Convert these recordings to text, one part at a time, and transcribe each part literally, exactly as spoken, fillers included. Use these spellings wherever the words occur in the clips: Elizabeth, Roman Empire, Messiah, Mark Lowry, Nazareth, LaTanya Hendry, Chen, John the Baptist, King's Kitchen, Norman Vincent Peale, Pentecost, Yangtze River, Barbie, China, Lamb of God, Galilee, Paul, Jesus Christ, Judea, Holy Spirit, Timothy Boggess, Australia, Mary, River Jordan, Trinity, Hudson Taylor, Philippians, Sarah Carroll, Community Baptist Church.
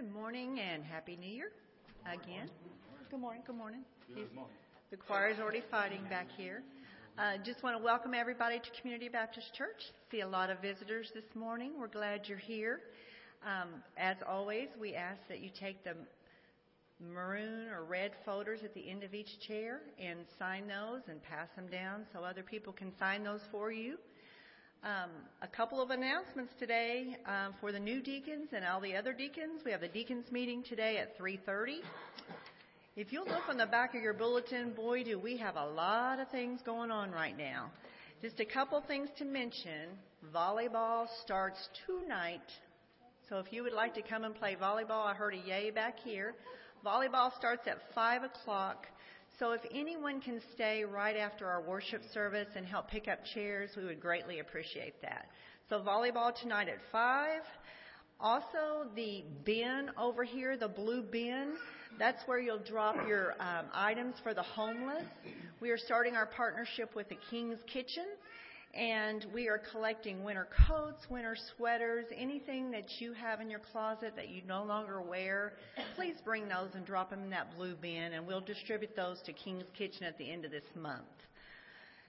Good morning and Happy New Year again. Good morning. Good morning. Good morning. The choir is already fighting back here. Uh, just want to welcome everybody to Community Baptist Church. See a lot of visitors this morning. We're glad you're here. Um, as always, we ask that you take the maroon or red folders at the end of each chair and sign those and pass them down so other people can sign those for you. Um, a couple of announcements today um, for the new deacons and all the other deacons. We have a deacons meeting today at three thirty. If you'll look on the back of your bulletin, boy, do we have a lot of things going on right now. Just a couple things to mention. Volleyball starts tonight. So if you would like to come and play volleyball, I heard a yay back here. Volleyball starts at five o'clock. So if anyone can stay right after our worship service and help pick up chairs, we would greatly appreciate that. So volleyball tonight at five. Also, the bin over here, the blue bin, that's where you'll drop your um, items for the homeless. We are starting our partnership with the King's Kitchen, and we are collecting winter coats, winter sweaters, anything that you have in your closet that you no longer wear. Please bring those and drop them in that blue bin, and we'll distribute those to King's Kitchen at the end of this month.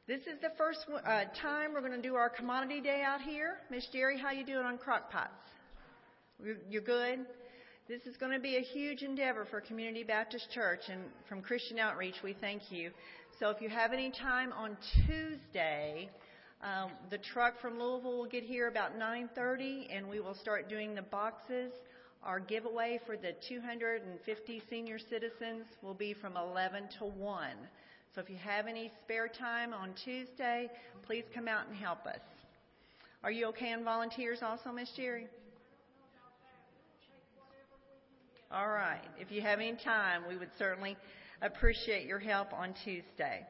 This is the first uh, time we're going to do our commodity day out here. Miss Jerry, how you doing on crock pots? You're good? This is going to be a huge endeavor for Community Baptist Church, and from Christian Outreach, we thank you. So if you have any time on Tuesday, um, the truck from Louisville will get here about nine thirty, and we will start doing the boxes. Our giveaway for the two hundred fifty senior citizens will be from eleven to one. So if you have any spare time on Tuesday, please come out and help us. Are you okay on volunteers also, Miss Jerry? All right. If you have any time, we would certainly appreciate your help on Tuesday.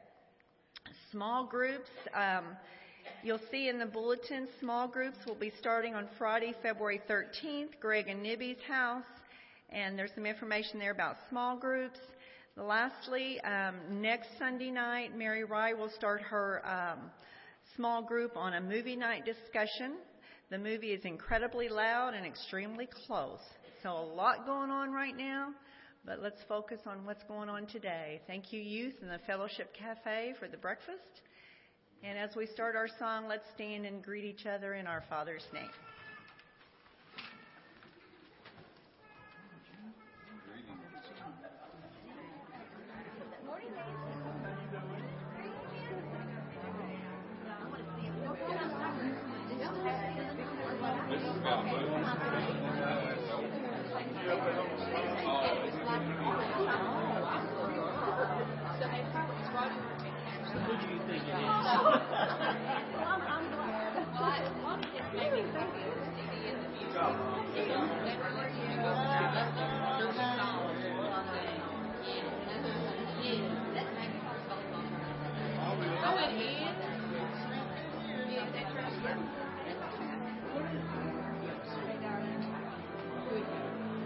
Small groups, um, you'll see in the bulletin, small groups will be starting on Friday, February thirteenth, Greg and Nibby's house, and there's some information there about small groups. Lastly, um, next Sunday night, Mary Rye will start her um, small group on a movie night discussion. The movie is incredibly loud and extremely close. So a lot going on right now, but let's focus on what's going on today. Thank you, youth, and the Fellowship Cafe for the breakfast. And as we start our song, let's stand and greet each other in our Father's name.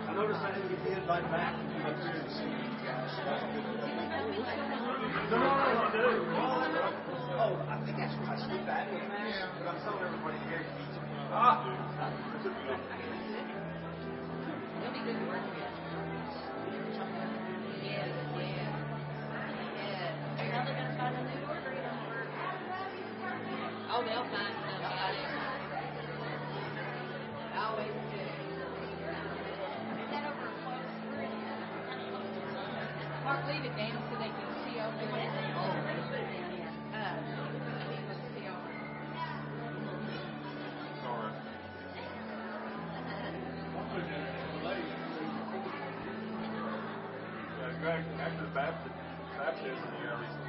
I noticed I didn't get the invite back. No, no, no, no. Oh, I think that's why I stood back. But I'm telling everybody here. Ah! It'll be good to work again. Yeah, yeah. Are you ever going to find a new order? Oh, they'll find somebody. I always do. Is that over a close room? Mark, leave it down so they can see over there. Sorry. After the baptism, you at least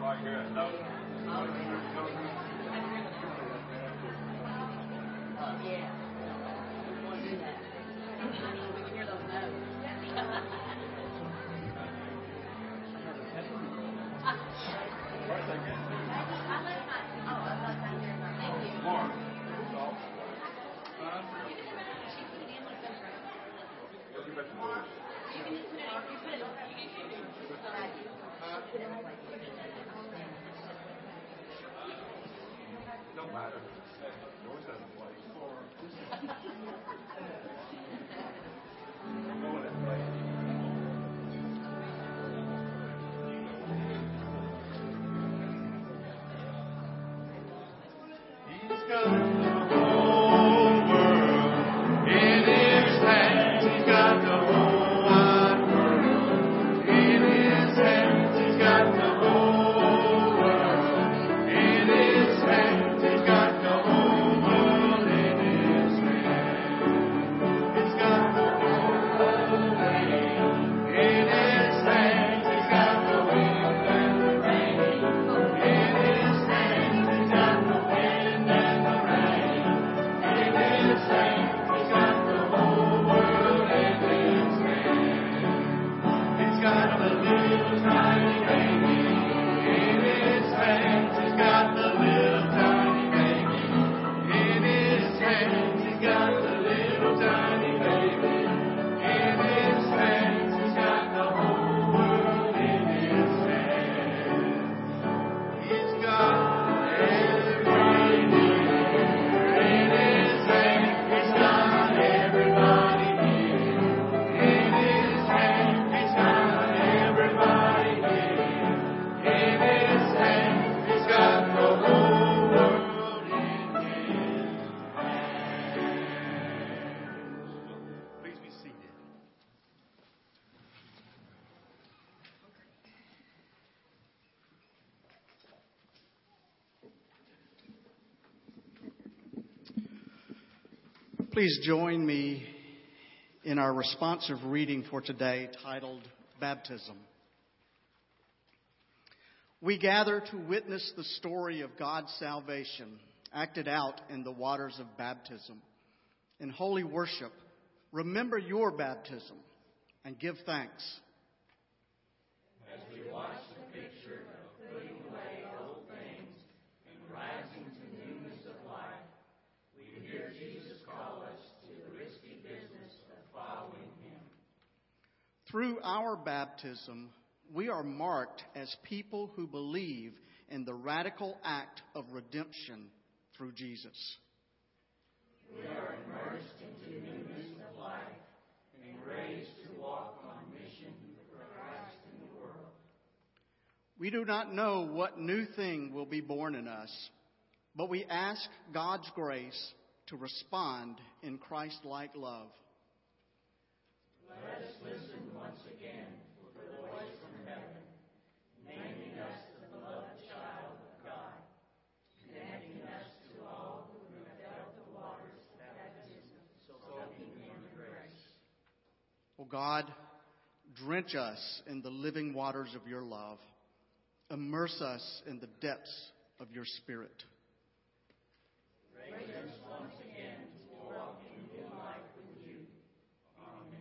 right here at noon. Oh, yeah. Oh, yeah. We'll do that. We can hear those notes. I love my. Oh, I love my. Thank you. Mark. She put it in. Mark. You can just put it in. You put it in. You can put it in. No matter. Yours has a place for. Please join me in our responsive reading for today titled, Baptism. We gather to witness the story of God's salvation acted out in the waters of baptism. In holy worship, remember your baptism and give thanks. As we watch the picture of putting away old things and rising to newness of life, we hear Jesus call us to the risky business of following him. Through our baptism, we are marked as people who believe in the radical act of redemption through Jesus. We are immersed into newness of life and raised to walk on mission for Christ in the world. We do not know what new thing will be born in us, but we ask God's grace to respond in Christ-like love. Let us listen once again for the voice from heaven, naming us the beloved child of God, connecting us to all who have felt the waters of baptism, soaking in grace. O God, drench us in the living waters of your love. Immerse us in the depths of your spirit. Raise us once again to walk in new life with you. Amen.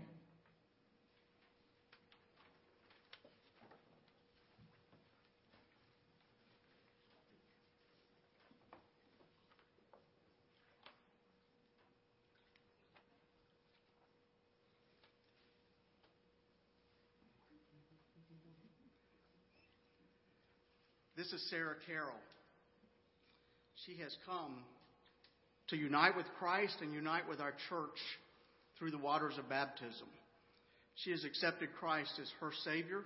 This is Sarah Carroll. She has come to unite with Christ and unite with our church through the waters of baptism. She has accepted Christ as her Savior,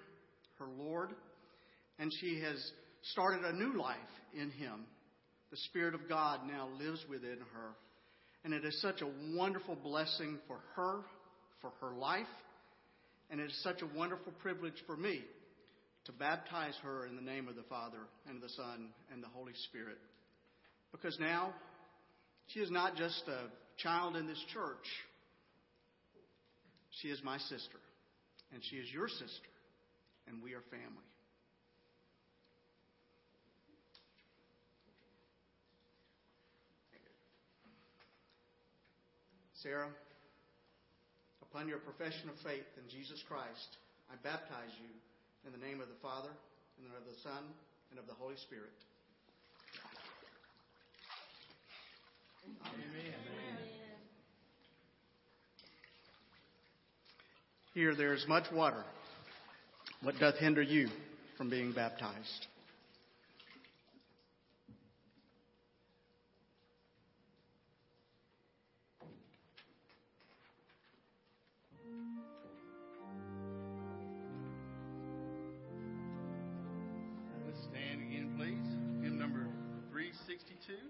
her Lord, and she has started a new life in him. The Spirit of God now lives within her, and it is such a wonderful blessing for her, for her life, and it is such a wonderful privilege for me to baptize her in the name of the Father and the Son and the Holy Spirit. Because now, she is not just a child in this church. She is my sister, and she is your sister, and we are family. Sarah, upon your profession of faith in Jesus Christ, I baptize you in the name of the Father, and of the Son, and of the Holy Spirit. Amen. Amen. Here there is much water. What doth hinder you from being baptized? ninety-two.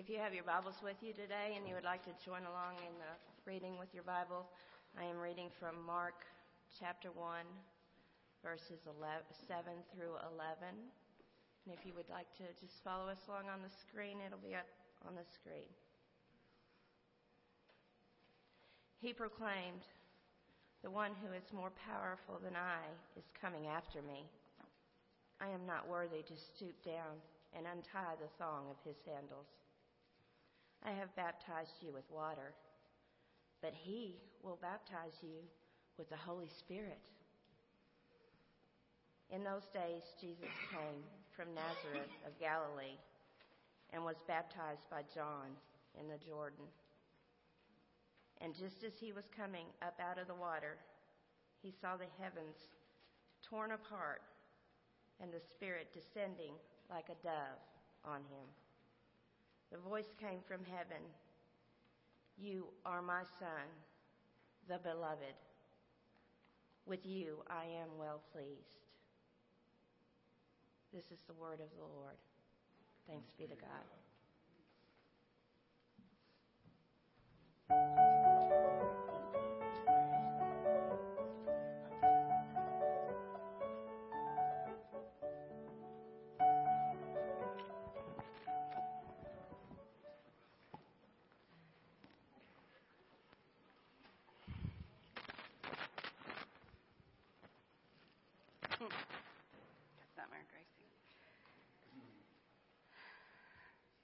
If you have your Bibles with you today and you would like to join along in the reading with your Bible, I am reading from Mark chapter one, verses seven through eleven. And if you would like to just follow us along on the screen, it'll be up on the screen. He proclaimed, "The one who is more powerful than I is coming after me. I am not worthy to stoop down and untie the thong of his sandals. I have baptized you with water, but he will baptize you with the Holy Spirit." In those days, Jesus came from Nazareth of Galilee and was baptized by John in the Jordan. And just as he was coming up out of the water, he saw the heavens torn apart and the Spirit descending like a dove on him. The voice came from heaven, "You are my Son, the Beloved. With you I am well pleased." This is the word of the Lord. Thanks be to God.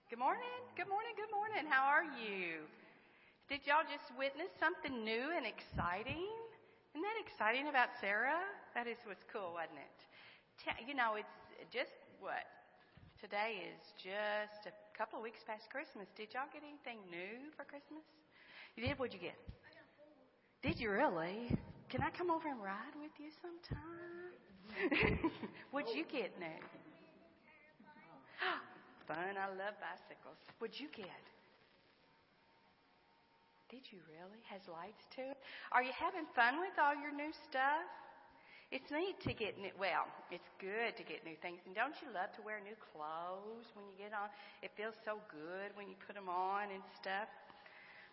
Good morning, good morning, good morning. How are you? Did y'all just witness something new and exciting? Isn't that exciting about Sarah? That is what's cool, wasn't it? T- you know, it's just what? Today is just a couple of weeks past Christmas. Did y'all get anything new for Christmas? You did? What'd you get? Did you really? Can I come over and ride with you sometime? What'd you get new? Fun. I love bicycles. What'd you get? Did you really? Has lights to it? Are you having fun with all your new stuff? It's neat to get new. Well, it's good to get new things. And don't you love to wear new clothes when you get on? It feels so good when you put them on and stuff.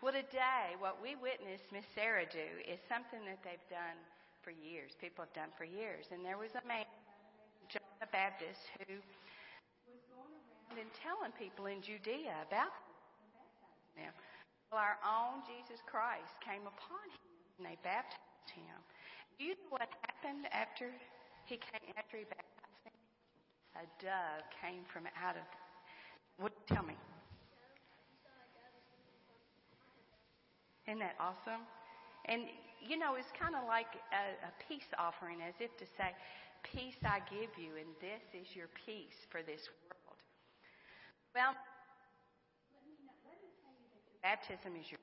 Well, today, what we witnessed Miss Sarah do is something that they've done for years. People have done for years. And there was a man, John the Baptist, who and telling people in Judea about them. Well, our own Jesus Christ came upon him, and they baptized him. Do you know what happened after he came after he baptized him? A dove came from out of. What? Tell me. Isn't that awesome? And you know, it's kind of like a, a peace offering, as if to say, "Peace I give you, and this is your peace for this world." Well, let me, not, let me tell you that your baptism is your.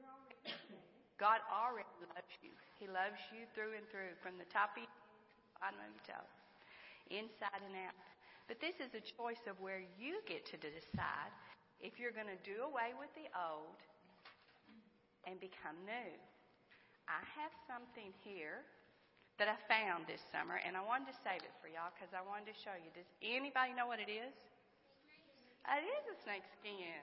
You're already saved. God already loves you. He loves you through and through, from the top of your head to the bottom of your toe, inside and out. But this is a choice of where you get to decide if you're going to do away with the old and become new. I have something here that I found this summer, and I wanted to save it for y'all because I wanted to show you. Does anybody know what it is? It is a snake skin.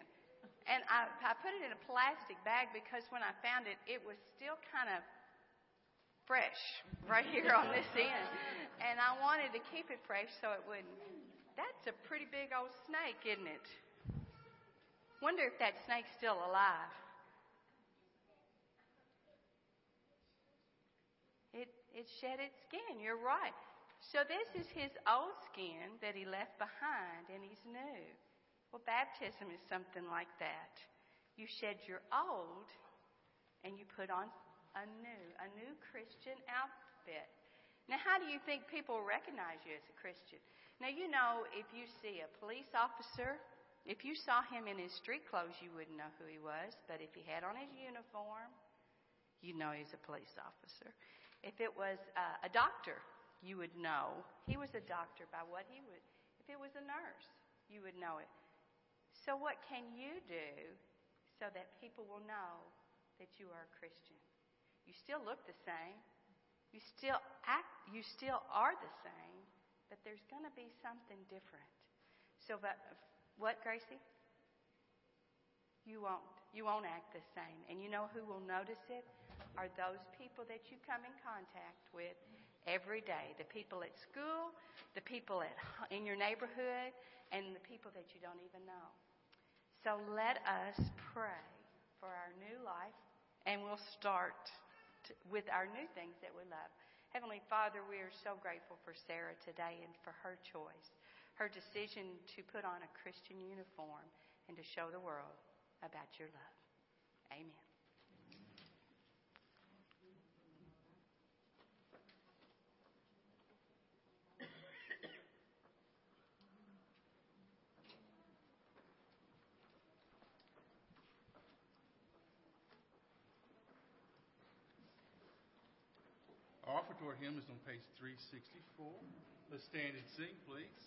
And I, I put it in a plastic bag because when I found it, it was still kind of fresh right here on this end. And I wanted to keep it fresh so it wouldn't. That's a pretty big old snake, isn't it? Wonder if that snake's still alive. It shed its skin. You're right. So this is his old skin that he left behind, and he's new. Well, baptism is something like that. You shed your old, and you put on a new, a new Christian outfit. Now, how do you think people recognize you as a Christian? Now, you know, if you see a police officer, if you saw him in his street clothes, you wouldn't know who he was. But if he had on his uniform, you'd know he's a police officer. If it was uh, a doctor, you would know he was a doctor by what he would. If it was a nurse, you would know it. So what can you do so that people will know that you are a Christian? You still look the same. You still act. You still are the same, but there's going to be something different. So, but what, Gracie? You won't. You won't act the same, and you know who will notice it? Are those people that you come in contact with every day, the people at school, the people at, in your neighborhood, and the people that you don't even know. So let us pray for our new life, and we'll start to, with our new things that we love. Heavenly Father, we are so grateful for Sarah today and for her choice, her decision to put on a Christian uniform and to show the world about your love. Amen. Offer to our hymn is on page three sixty-four. Let's stand and sing, please.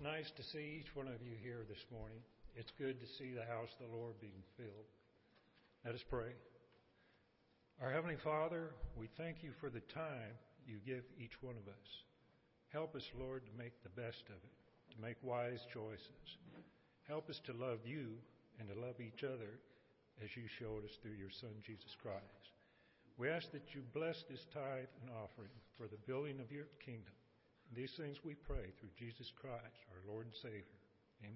It's nice to see each one of you here this morning. It's good to see the house of the Lord being filled. Let us pray. Our Heavenly Father, we thank you for the time you give each one of us. Help us, Lord, to make the best of it, to make wise choices. Help us to love you and to love each other as you showed us through your Son, Jesus Christ. We ask that you bless this tithe and offering for the building of your kingdom. These things we pray through Jesus Christ, our Lord and Savior. Amen.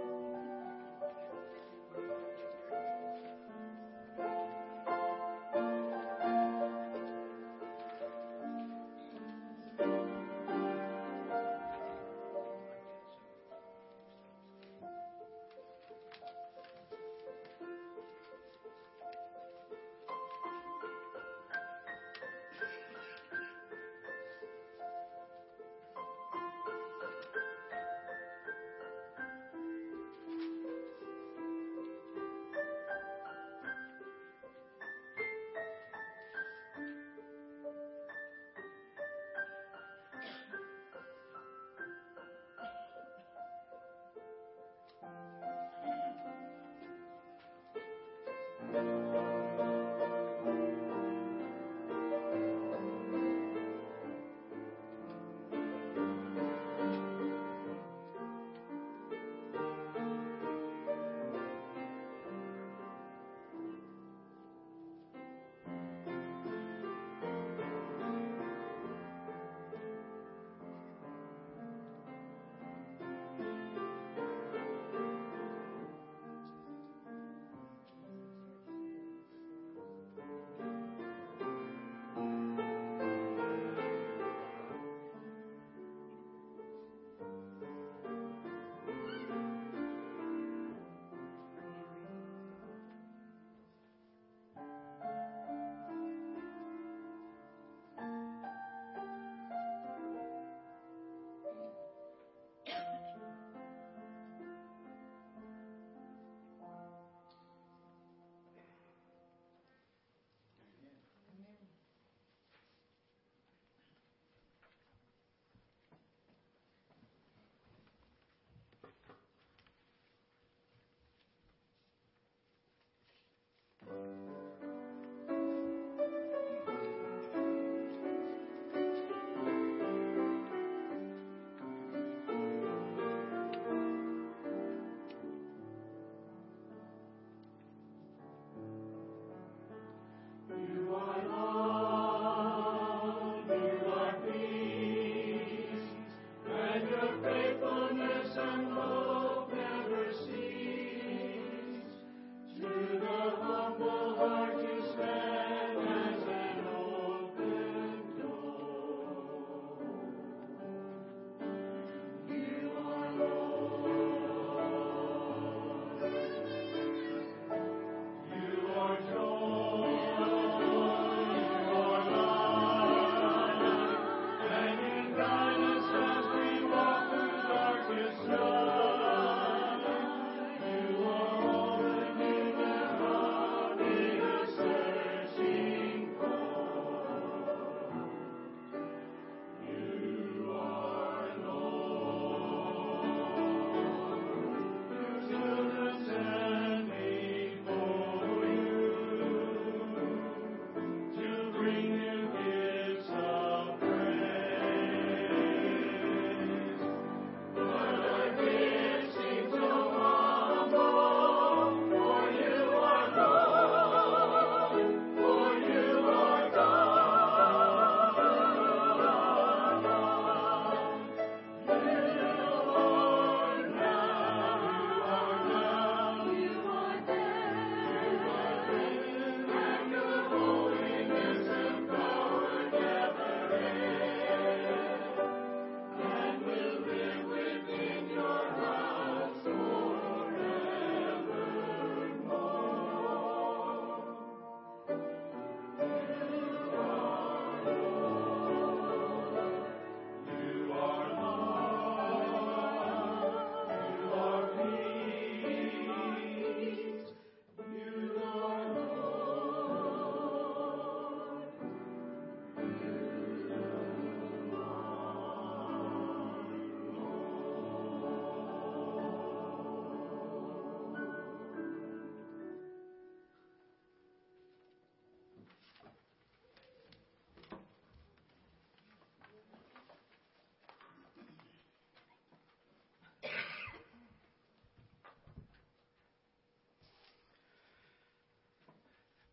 Amen.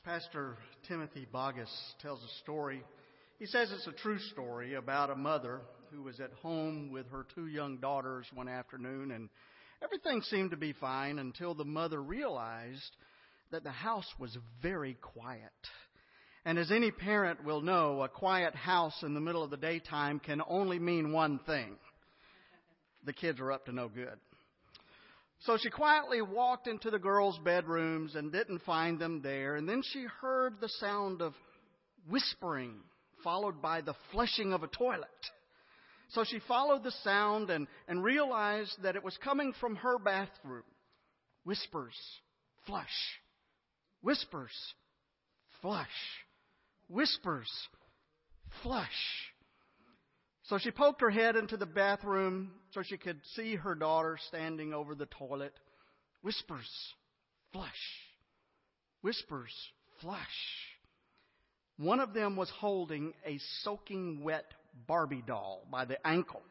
Pastor Timothy Boggess tells a story. He says it's a true story about a mother who was at home with her two young daughters one afternoon, and everything seemed to be fine until the mother realized that the house was very quiet. And as any parent will know, a quiet house in the middle of the daytime can only mean one thing. The kids are up to no good. So she quietly walked into the girls' bedrooms and didn't find them there. And then she heard the sound of whispering, followed by the flushing of a toilet. So she followed the sound and, and realized that it was coming from her bathroom. Whispers, flush. Whispers, flush. Whispers, flush. So she poked her head into the bathroom so she could see her daughter standing over the toilet. Whispers, flush. Whispers, flush. One of them was holding a soaking wet Barbie doll by the ankles,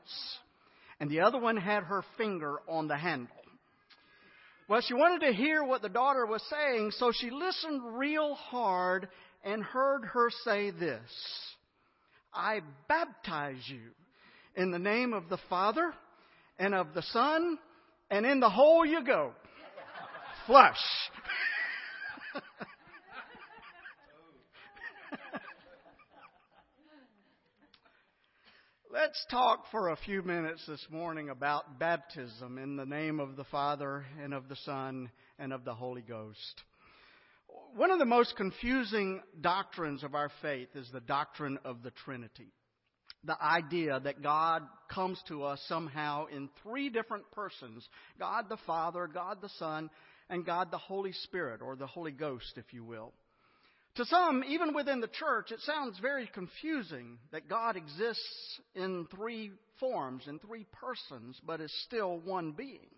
and the other one had her finger on the handle. Well, she wanted to hear what the daughter was saying, so she listened real hard and heard her say this. I baptize you in the name of the Father and of the Son, and in the hole you go. Flush. Let's talk for a few minutes this morning about baptism in the name of the Father and of the Son and of the Holy Ghost. One of the most confusing doctrines of our faith is the doctrine of the Trinity. The idea that God comes to us somehow in three different persons. God the Father, God the Son, and God the Holy Spirit, or the Holy Ghost, if you will. To some, even within the church, it sounds very confusing that God exists in three forms, in three persons, but is still one being.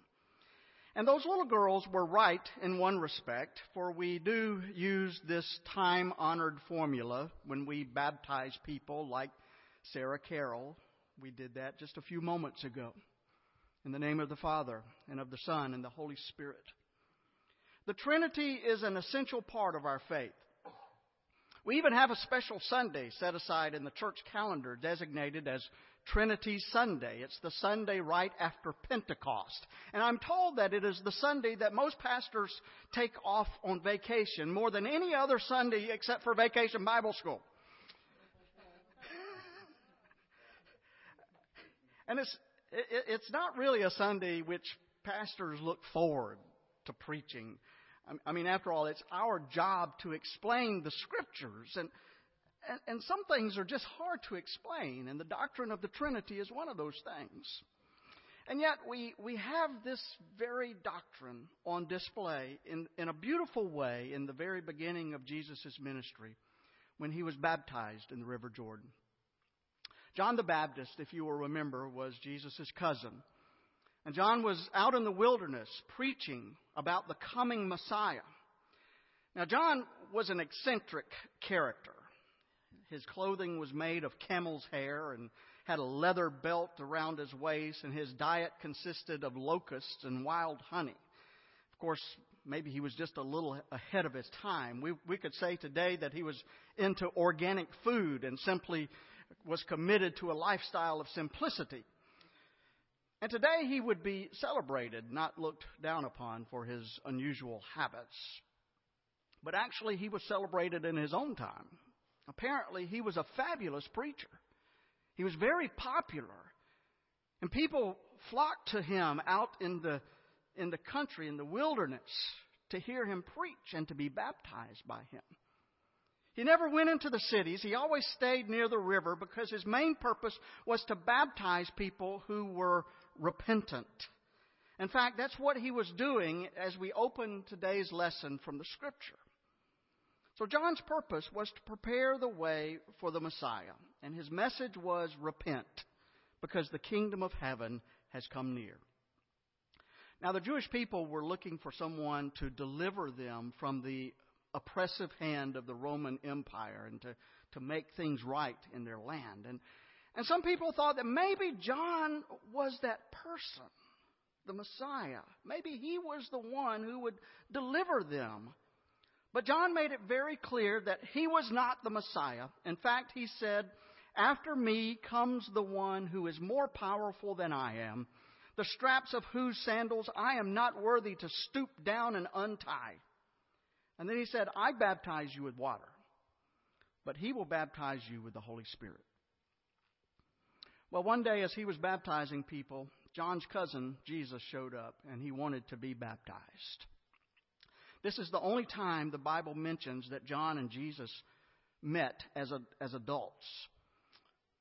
And those little girls were right in one respect, for we do use this time-honored formula when we baptize people like Sarah Carroll. We did that just a few moments ago. In the name of the Father, and of the Son, and the Holy Spirit. The Trinity is an essential part of our faith. We even have a special Sunday set aside in the church calendar designated as Trinity Sunday. It's the Sunday right after Pentecost. And I'm told that it is the Sunday that most pastors take off on vacation more than any other Sunday except for Vacation Bible School. And it's it, it's not really a Sunday which pastors look forward to preaching. I mean, after all, it's our job to explain the Scriptures, and, and and some things are just hard to explain, and the doctrine of the Trinity is one of those things. And yet we, we have this very doctrine on display in, in a beautiful way in the very beginning of Jesus' ministry when he was baptized in the River Jordan. John the Baptist, if you will remember, was Jesus' cousin. And John was out in the wilderness preaching about the coming Messiah. Now, John was an eccentric character. His clothing was made of camel's hair and had a leather belt around his waist, and his diet consisted of locusts and wild honey. Of course, maybe he was just a little ahead of his time. We, we could say today that he was into organic food and simply was committed to a lifestyle of simplicity. And today he would be celebrated, not looked down upon for his unusual habits. But actually he was celebrated in his own time. Apparently he was a fabulous preacher. He was very popular. And people flocked to him out in the, in the country, in the wilderness, to hear him preach and to be baptized by him. He never went into the cities. He always stayed near the river because his main purpose was to baptize people who were repentant. In fact, that's what he was doing as we open today's lesson from the Scripture. So John's purpose was to prepare the way for the Messiah, and his message was repent, because the kingdom of heaven has come near. Now, the Jewish people were looking for someone to deliver them from the oppressive hand of the Roman Empire and to, to make things right in their land. And And some people thought that maybe John was that person, the Messiah. Maybe he was the one who would deliver them. But John made it very clear that he was not the Messiah. In fact, he said, "After me comes the one who is more powerful than I am, the straps of whose sandals I am not worthy to stoop down and untie." And then he said, "I baptize you with water, but he will baptize you with the Holy Spirit." Well, one day as he was baptizing people, John's cousin, Jesus, showed up, and he wanted to be baptized. This is the only time the Bible mentions that John and Jesus met as, a, as adults.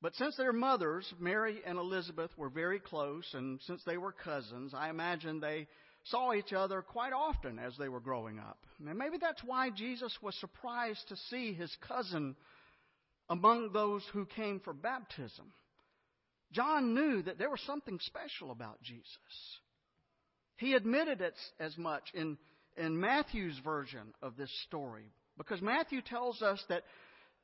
But since their mothers, Mary and Elizabeth, were very close, and since they were cousins, I imagine they saw each other quite often as they were growing up. And maybe that's why Jesus was surprised to see his cousin among those who came for baptism. John knew that there was something special about Jesus. He admitted it as much in, in Matthew's version of this story, because Matthew tells us that,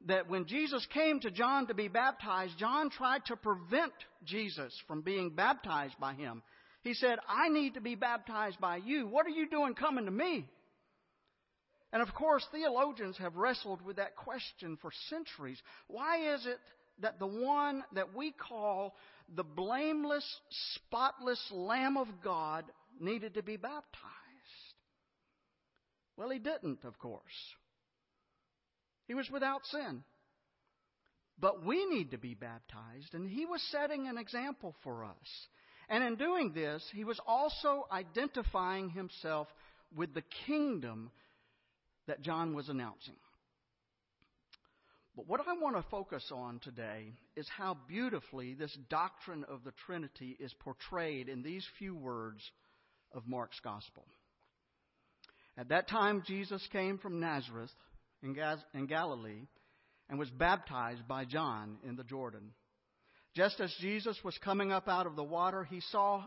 that when Jesus came to John to be baptized, John tried to prevent Jesus from being baptized by him. He said, "I need to be baptized by you. What are you doing coming to me?" And of course, theologians have wrestled with that question for centuries. Why is it that the one that we call the blameless, spotless Lamb of God needed to be baptized? Well, he didn't, of course. He was without sin. But we need to be baptized, and he was setting an example for us. And in doing this, he was also identifying himself with the kingdom that John was announcing. But what I want to focus on today is how beautifully this doctrine of the Trinity is portrayed in these few words of Mark's gospel. At that time, Jesus came from Nazareth in, Gaz- in Galilee and was baptized by John in the Jordan. Just as Jesus was coming up out of the water, he saw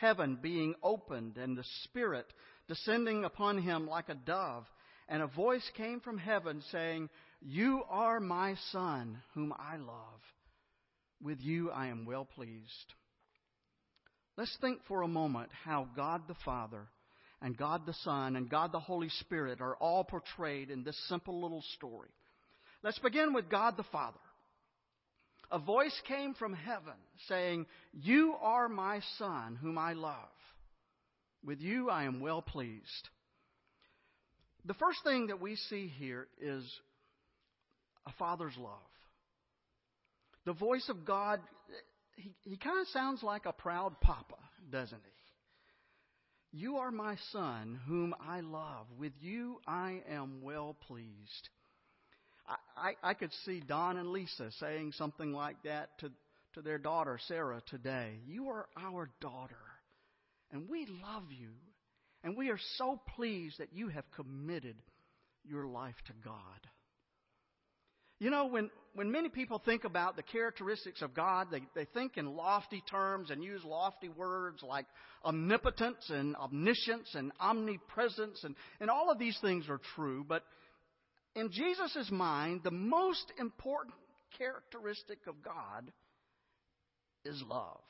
heaven being opened and the Spirit descending upon him like a dove. And a voice came from heaven saying, "You are my Son, whom I love. With you I am well pleased." Let's think for a moment how God the Father and God the Son and God the Holy Spirit are all portrayed in this simple little story. Let's begin with God the Father. A voice came from heaven saying, "You are my Son, whom I love. With you I am well pleased." The first thing that we see here is a father's love. The voice of God, he, he kind of sounds like a proud papa, doesn't he? "You are my Son, whom I love. With you I am well pleased." I, I, I could see Don and Lisa saying something like that to, to their daughter, Sarah, today. "You are our daughter, and we love you, and we are so pleased that you have committed your life to God." You know, when, when many people think about the characteristics of God, they, they think in lofty terms and use lofty words like omnipotence and omniscience and omnipresence, and, and all of these things are true. But in Jesus' mind, the most important characteristic of God is love.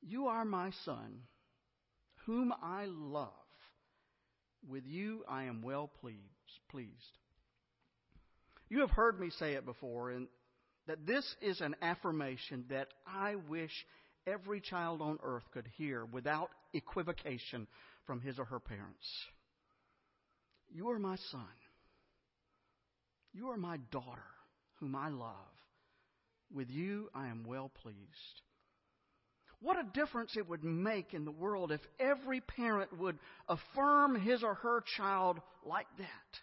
"You are my Son, whom I love. With you I am well pleased. pleased. You have heard me say it before, and that this is an affirmation that I wish every child on earth could hear without equivocation from his or her parents. "You are my Son. You are my daughter, whom I love. With you I am well pleased." What a difference it would make in the world if every parent would affirm his or her child like that.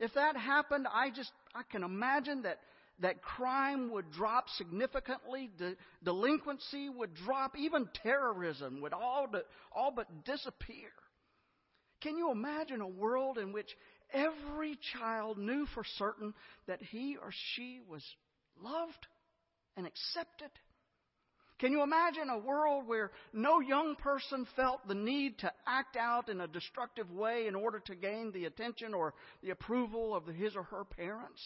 If that happened, I just I can imagine that, that crime would drop significantly, de- delinquency would drop, even terrorism would all, de- all but disappear. Can you imagine a world in which every child knew for certain that he or she was loved and accepted? Can you imagine a world where no young person felt the need to act out in a destructive way in order to gain the attention or the approval of his or her parents?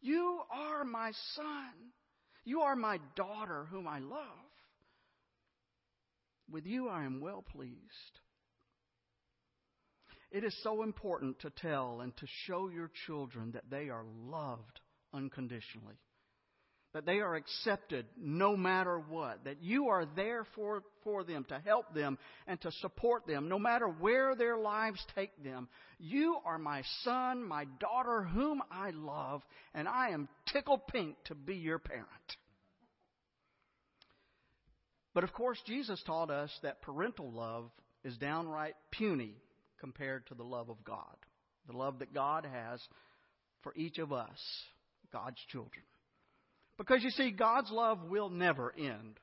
"You are my Son. You are my daughter, whom I love. With you I am well pleased." It is so important to tell and to show your children that they are loved unconditionally, that they are accepted no matter what, that you are there for, for them, to help them and to support them, no matter where their lives take them. You are my son, my daughter, whom I love, and I am tickled pink to be your parent. But of course, Jesus taught us that parental love is downright puny compared to the love of God, the love that God has for each of us, God's children. Because you see, God's love will never end.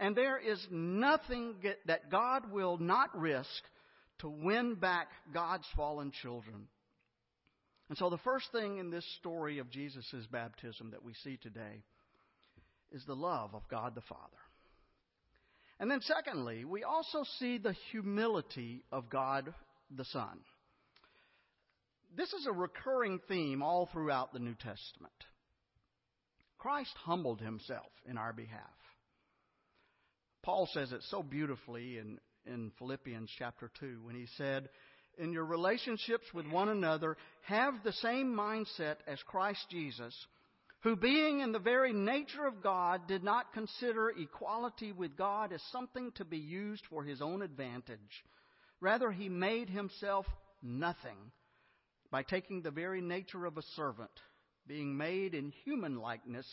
And there is nothing that God will not risk to win back God's fallen children. And so the first thing in this story of Jesus' baptism that we see today is the love of God the Father. And then secondly, we also see the humility of God the Son. This is a recurring theme all throughout the New Testament. Christ humbled himself in our behalf. Paul says it so beautifully in, in Philippians chapter two when he said, "In your relationships with one another, have the same mindset as Christ Jesus, who being in the very nature of God did not consider equality with God as something to be used for his own advantage. Rather, he made himself nothing by taking the very nature of a servant, being made in human likeness,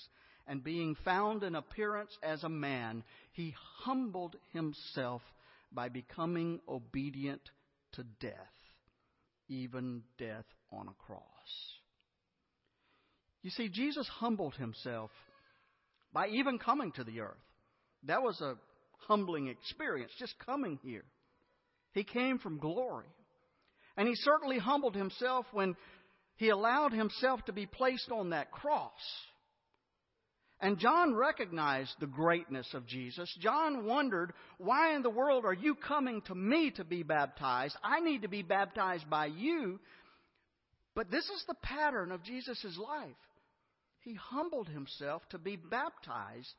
and being found in appearance as a man, he humbled himself by becoming obedient to death, even death on a cross." You see, Jesus humbled himself by even coming to the earth. That was a humbling experience, just coming here. He came from glory. And he certainly humbled himself when he allowed himself to be placed on that cross. And John recognized the greatness of Jesus. John wondered, why in the world are you coming to me to be baptized? I need to be baptized by you. But this is the pattern of Jesus' life. He humbled himself to be baptized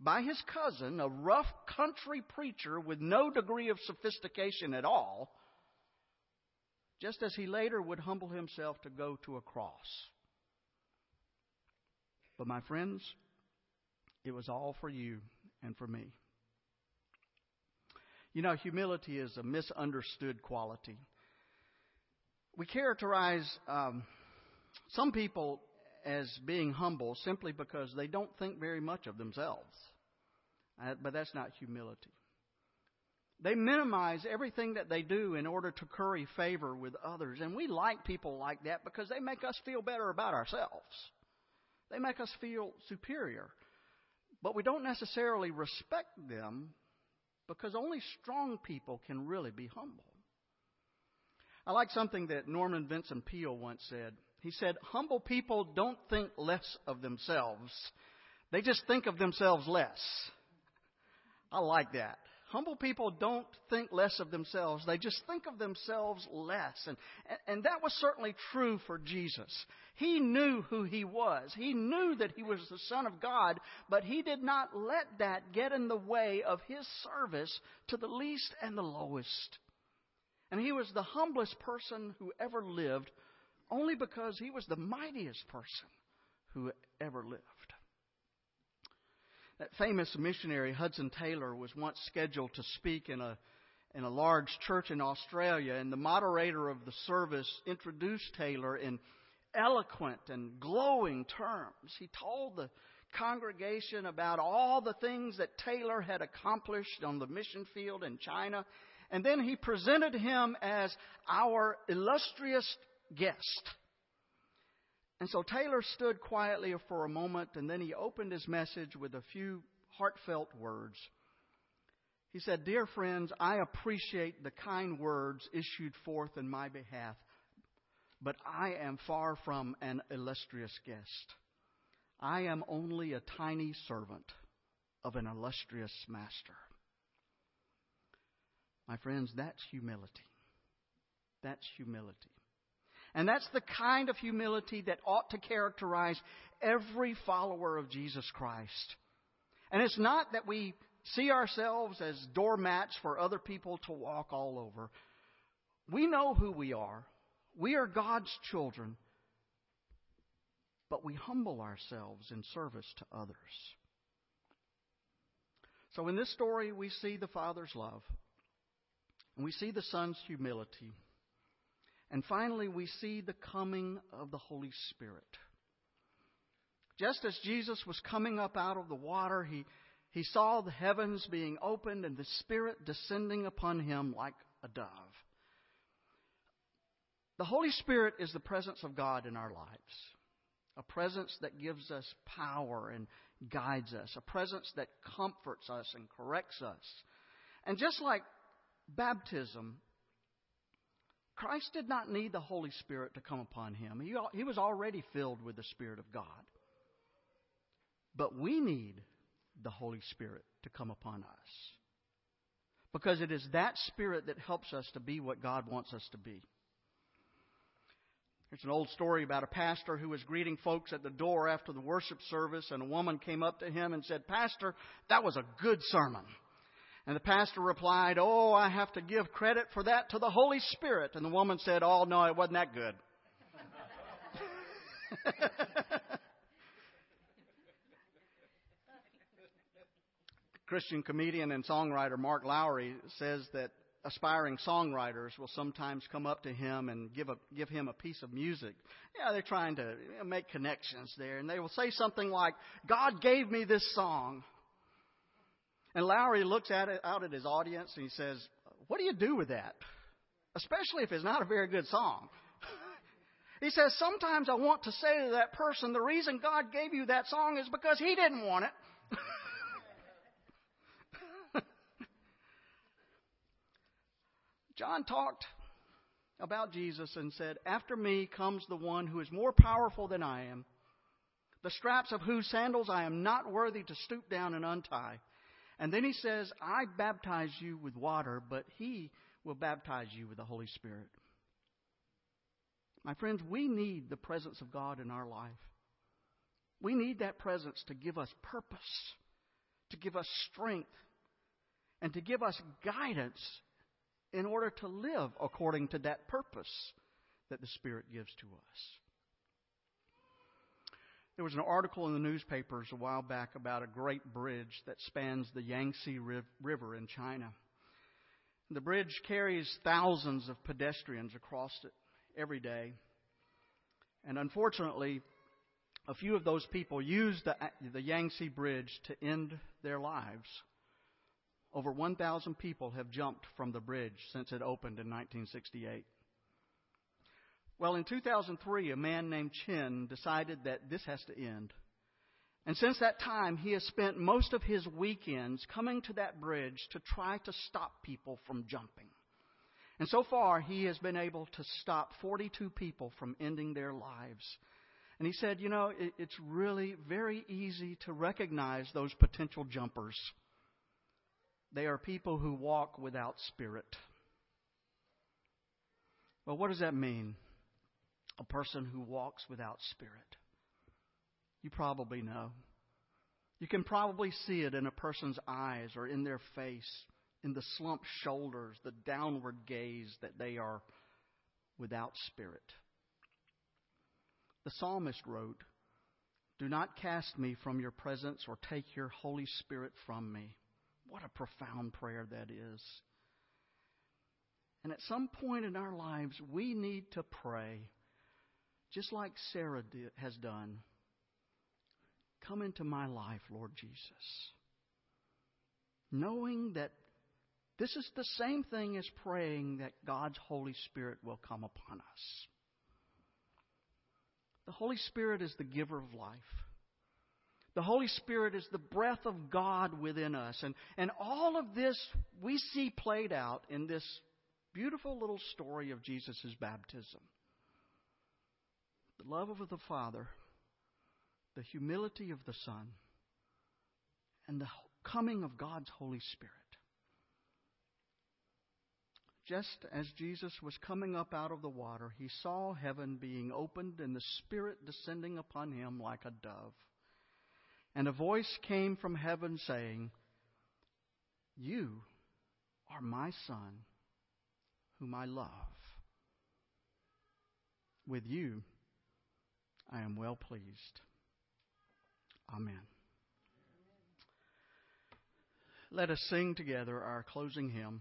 by his cousin, a rough country preacher with no degree of sophistication at all, just as he later would humble himself to go to a cross. But my friends, it was all for you and for me. You know, humility is a misunderstood quality. We characterize um, some people as being humble simply because they don't think very much of themselves. Uh, but that's not humility. They minimize everything that they do in order to curry favor with others. And we like people like that because they make us feel better about ourselves. They make us feel superior. But we don't necessarily respect them because only strong people can really be humble. I like something that Norman Vincent Peale once said. He said, "Humble people don't think less of themselves. They just think of themselves less." I like that. Humble people don't think less of themselves. They just think of themselves less. And, and that was certainly true for Jesus. He knew who he was. He knew that he was the Son of God, but he did not let that get in the way of his service to the least and the lowest. And he was the humblest person who ever lived, only because he was the mightiest person who ever lived. That famous missionary Hudson Taylor was once scheduled to speak in a, in a large church in Australia, and the moderator of the service introduced Taylor in eloquent and glowing terms. He told the congregation about all the things that Taylor had accomplished on the mission field in China, and then he presented him as our illustrious guest. And so Taylor stood quietly for a moment, and then he opened his message with a few heartfelt words. He said, "Dear friends, I appreciate the kind words issued forth in my behalf, but I am far from an illustrious guest. I am only a tiny servant of an illustrious master." My friends, that's humility. That's humility. And that's the kind of humility that ought to characterize every follower of Jesus Christ. And it's not that we see ourselves as doormats for other people to walk all over. We know who we are. We are God's children. But we humble ourselves in service to others. So in this story, we see the Father's love. And we see the Son's humility. And finally, we see the coming of the Holy Spirit. Just as Jesus was coming up out of the water, he, he saw the heavens being opened and the Spirit descending upon him like a dove. The Holy Spirit is the presence of God in our lives. A presence that gives us power and guides us. A presence that comforts us and corrects us. And just like baptism, Christ did not need the Holy Spirit to come upon him. He, he was already filled with the Spirit of God. But we need the Holy Spirit to come upon us. Because it is that Spirit that helps us to be what God wants us to be. There's an old story about a pastor who was greeting folks at the door after the worship service, and a woman came up to him and said, "Pastor, that was a good sermon." And the pastor replied, "Oh, I have to give credit for that to the Holy Spirit." And the woman said, "Oh, no, it wasn't that good." Christian comedian and songwriter Mark Lowry says that aspiring songwriters will sometimes come up to him and give a, give him a piece of music. Yeah, they're trying to make connections there. And they will say something like, "God gave me this song." And Lowry looks at it, out at his audience, and he says, "What do you do with that? Especially if it's not a very good song." He says, "Sometimes I want to say to that person, the reason God gave you that song is because he didn't want it." John talked about Jesus and said, "After me comes the one who is more powerful than I am, the straps of whose sandals I am not worthy to stoop down and untie." And then he says, "I baptize you with water, but he will baptize you with the Holy Spirit." My friends, we need the presence of God in our life. We need that presence to give us purpose, to give us strength, and to give us guidance in order to live according to that purpose that the Spirit gives to us. There was an article in the newspapers a while back about a great bridge that spans the Yangtze River in China. The bridge carries thousands of pedestrians across it every day. And unfortunately, a few of those people use the, the Yangtze Bridge to end their lives. Over one thousand people have jumped from the bridge since it opened in nineteen sixty-eight. Well, in two thousand three, a man named Chen decided that this has to end. And since that time, he has spent most of his weekends coming to that bridge to try to stop people from jumping. And so far, he has been able to stop forty-two people from ending their lives. And he said, you know, it's really very easy to recognize those potential jumpers. They are people who walk without spirit. Well, what does that mean? A person who walks without spirit. You probably know. You can probably see it in a person's eyes or in their face, in the slumped shoulders, the downward gaze, that they are without spirit. The psalmist wrote, "Do not cast me from your presence or take your Holy Spirit from me." What a profound prayer that is. And at some point in our lives, we need to pray, just like Sarah did, has done. "Come into my life, Lord Jesus." Knowing that this is the same thing as praying that God's Holy Spirit will come upon us. The Holy Spirit is the giver of life. The Holy Spirit is the breath of God within us. And, and all of this we see played out in this beautiful little story of Jesus' baptism. The love of the Father, the humility of the Son, and the coming of God's Holy Spirit. Just as Jesus was coming up out of the water, he saw heaven being opened and the Spirit descending upon him like a dove. And a voice came from heaven saying, "You are my Son, whom I love. with you, I am well pleased. Amen. Let us sing together our closing hymn,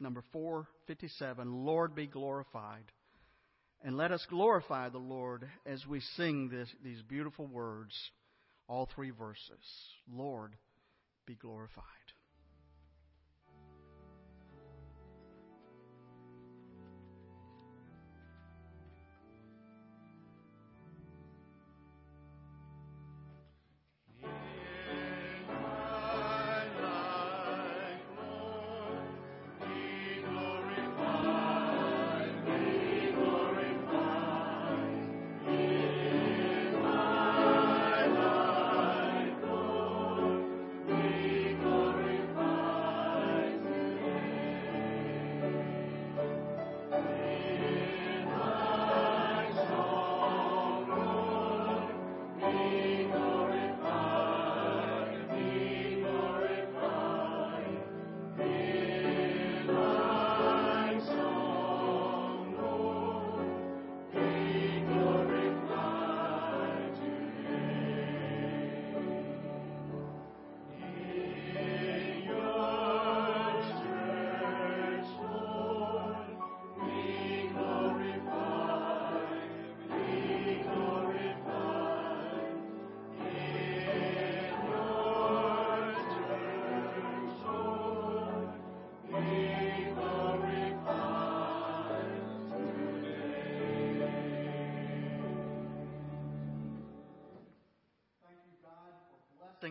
number four fifty-seven, Lord be glorified. And let us glorify the Lord as we sing this, these beautiful words, all three verses. Lord be glorified.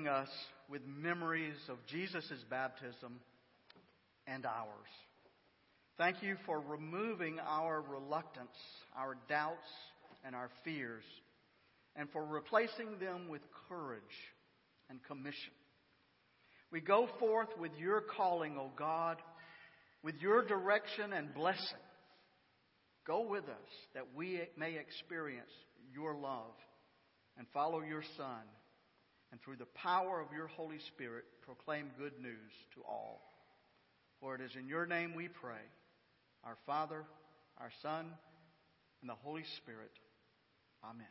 Us with memories of Jesus' baptism and ours. Thank you for removing our reluctance, our doubts, and our fears, and for replacing them with courage and commission. We go forth with your calling, O God, with your direction and blessing. Go with us that we may experience your love and follow your Son, and through the power of your Holy Spirit, proclaim good news to all. For it is in your name we pray, our Father, our Son, and the Holy Spirit. Amen.